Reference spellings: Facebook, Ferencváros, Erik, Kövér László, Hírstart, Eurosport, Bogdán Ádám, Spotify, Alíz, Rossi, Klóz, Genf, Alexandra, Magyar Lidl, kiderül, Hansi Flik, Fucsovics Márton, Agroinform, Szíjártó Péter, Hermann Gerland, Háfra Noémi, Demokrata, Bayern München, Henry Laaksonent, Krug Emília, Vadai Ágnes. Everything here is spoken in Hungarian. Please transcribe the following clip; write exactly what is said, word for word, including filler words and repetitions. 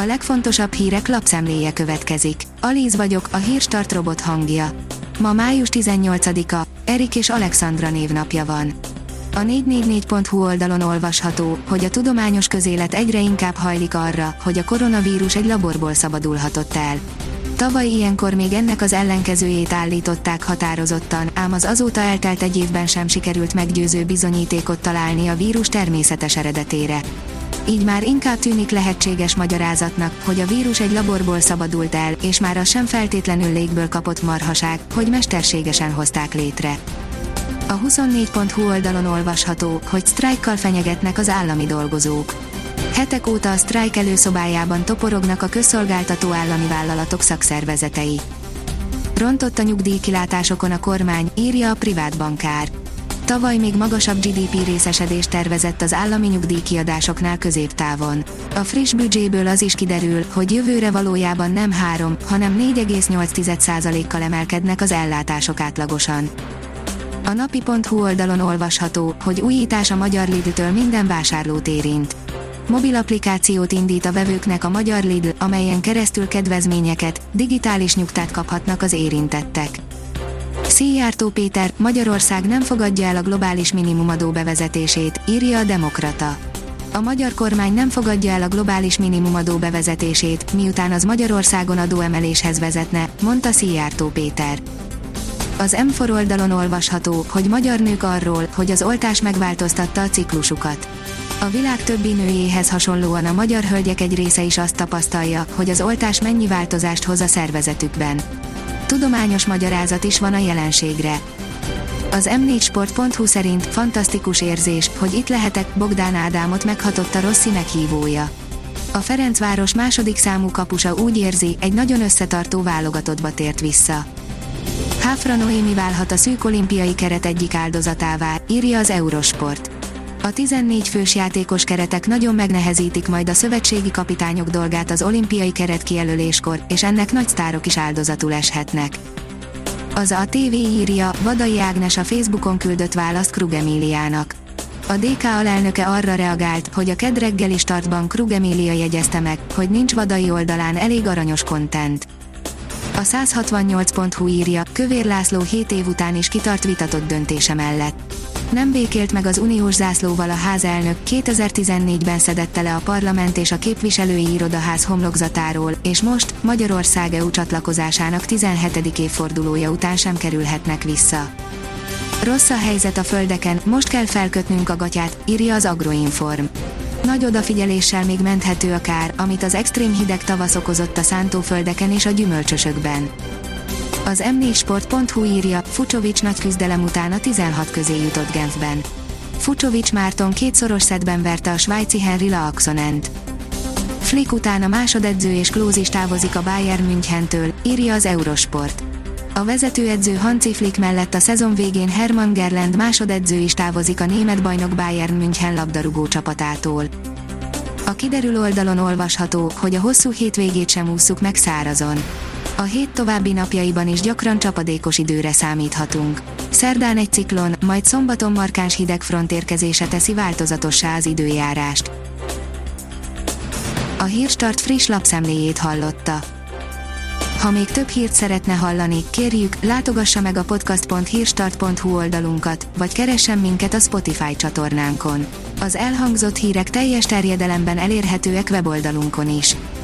a legfontosabb hírek lapszemléje következik. Alíz vagyok, a Hírstart robot hangja. Ma május tizennyolcadika, Erik és Alexandra névnapja van. A négy négy négy pont hu oldalon olvasható, hogy a tudományos közélet egyre inkább hajlik arra, hogy a koronavírus egy laborból szabadulhatott el. Tavaly ilyenkor még ennek az ellenkezőjét állították határozottan, ám az azóta eltelt egy évben sem sikerült meggyőző bizonyítékot találni a vírus természetes eredetére. Így már inkább tűnik lehetséges magyarázatnak, hogy a vírus egy laborból szabadult el, és már az sem feltétlenül légből kapott marhaság, hogy mesterségesen hozták létre. A huszonnégy pont hu oldalon olvasható, hogy sztrájkkal fenyegetnek az állami dolgozók. Hetek óta a sztrájk előszobájában toporognak a közszolgáltató állami vállalatok szakszervezetei. Rontott a nyugdíjkilátásokon a kormány, írja a privát bankár. Tavaly még magasabb gé dé pé részesedést tervezett az állami nyugdíjkiadásoknál középtávon. A friss büdzséből az is kiderül, hogy jövőre valójában nem három, hanem négy egész nyolc százalékkal emelkednek az ellátások átlagosan. A napi pont hu oldalon olvasható, hogy újítás a Magyar Lidl-től minden vásárlót érint. Mobil applikációt indít a vevőknek a Magyar Lidl, amelyen keresztül kedvezményeket, digitális nyugtát kaphatnak az érintettek. Szíjártó Péter, Magyarország nem fogadja el a globális minimumadó bevezetését, írja a Demokrata. A magyar kormány nem fogadja el a globális minimumadó bevezetését, miután az Magyarországon adóemeléshez vezetne, mondta Szíjártó Péter. Az M négy oldalon olvasható, hogy magyar nők arról, hogy az oltás megváltoztatta a ciklusukat. A világ többi nőjéhez hasonlóan a magyar hölgyek egy része is azt tapasztalja, hogy az oltás mennyi változást hoz a szervezetükben. Tudományos magyarázat is van a jelenségre. Az M négy sport pont hu szerint fantasztikus érzés, hogy itt lehetek, Bogdán Ádámot meghatotta Rossi meghívója. A Ferencváros második számú kapusa úgy érzi, egy nagyon összetartó válogatottba tért vissza. Háfra Noémi válhat a szűk olimpiai keret egyik áldozatává, írja az Eurosport. A tizennégy fős játékos keretek nagyon megnehezítik majd a szövetségi kapitányok dolgát az olimpiai keret kijelöléskor, és ennek nagy sztárok is áldozatul eshetnek. Az a té vé írja, Vadai Ágnes a Facebookon küldött választ Krug Emíliának. A dé ká alelnöke arra reagált, hogy a kedd reggeli startban Krug Emília jegyezte meg, hogy nincs Vadai oldalán elég aranyos kontent. A száz hatvannyolc pont hu írja, Kövér László hét év után is kitart vitatott döntése mellett. Nem békélt meg az uniós zászlóval a házelnök, kétezer-tizennégyben szedette le a parlament és a képviselői irodaház homlokzatáról, és most, Magyarország é u csatlakozásának tizenhetedik évfordulója után sem kerülhetnek vissza. Rossz a helyzet a földeken, most kell felkötnünk a gatyát, írja az Agroinform. Nagy odafigyeléssel még menthető a kár, amit az extrém hideg tavasz okozott a szántóföldeken és a gyümölcsösökben. Az M négy sport pont hu írja, Fucsovics nagy küzdelem után a tizenhat közé jutott Genfben. Fucsovics Márton kétszoros szettben verte a svájci Henry Laaksonent. Flik után a másodedző és Klóz is távozik a Bayern Münchentől, írja az Eurosport. A vezetőedző Hansi Flik mellett a szezon végén Hermann Gerland másodedző is távozik a német bajnok Bayern München labdarúgó csapatától. A kiderül oldalon olvasható, hogy a hosszú hétvégét sem ússzuk meg szárazon. A hét további napjaiban is gyakran csapadékos időre számíthatunk. Szerdán egy ciklon, majd szombaton markáns hidegfront érkezése teszi változatossá az időjárást. A Hírstart friss lapszemléjét hallotta. Ha még több hírt szeretne hallani, kérjük, látogassa meg a podcast pont hírstart pont hu oldalunkat, vagy keressen minket a Spotify csatornánkon. Az elhangzott hírek teljes terjedelemben elérhetőek weboldalunkon is.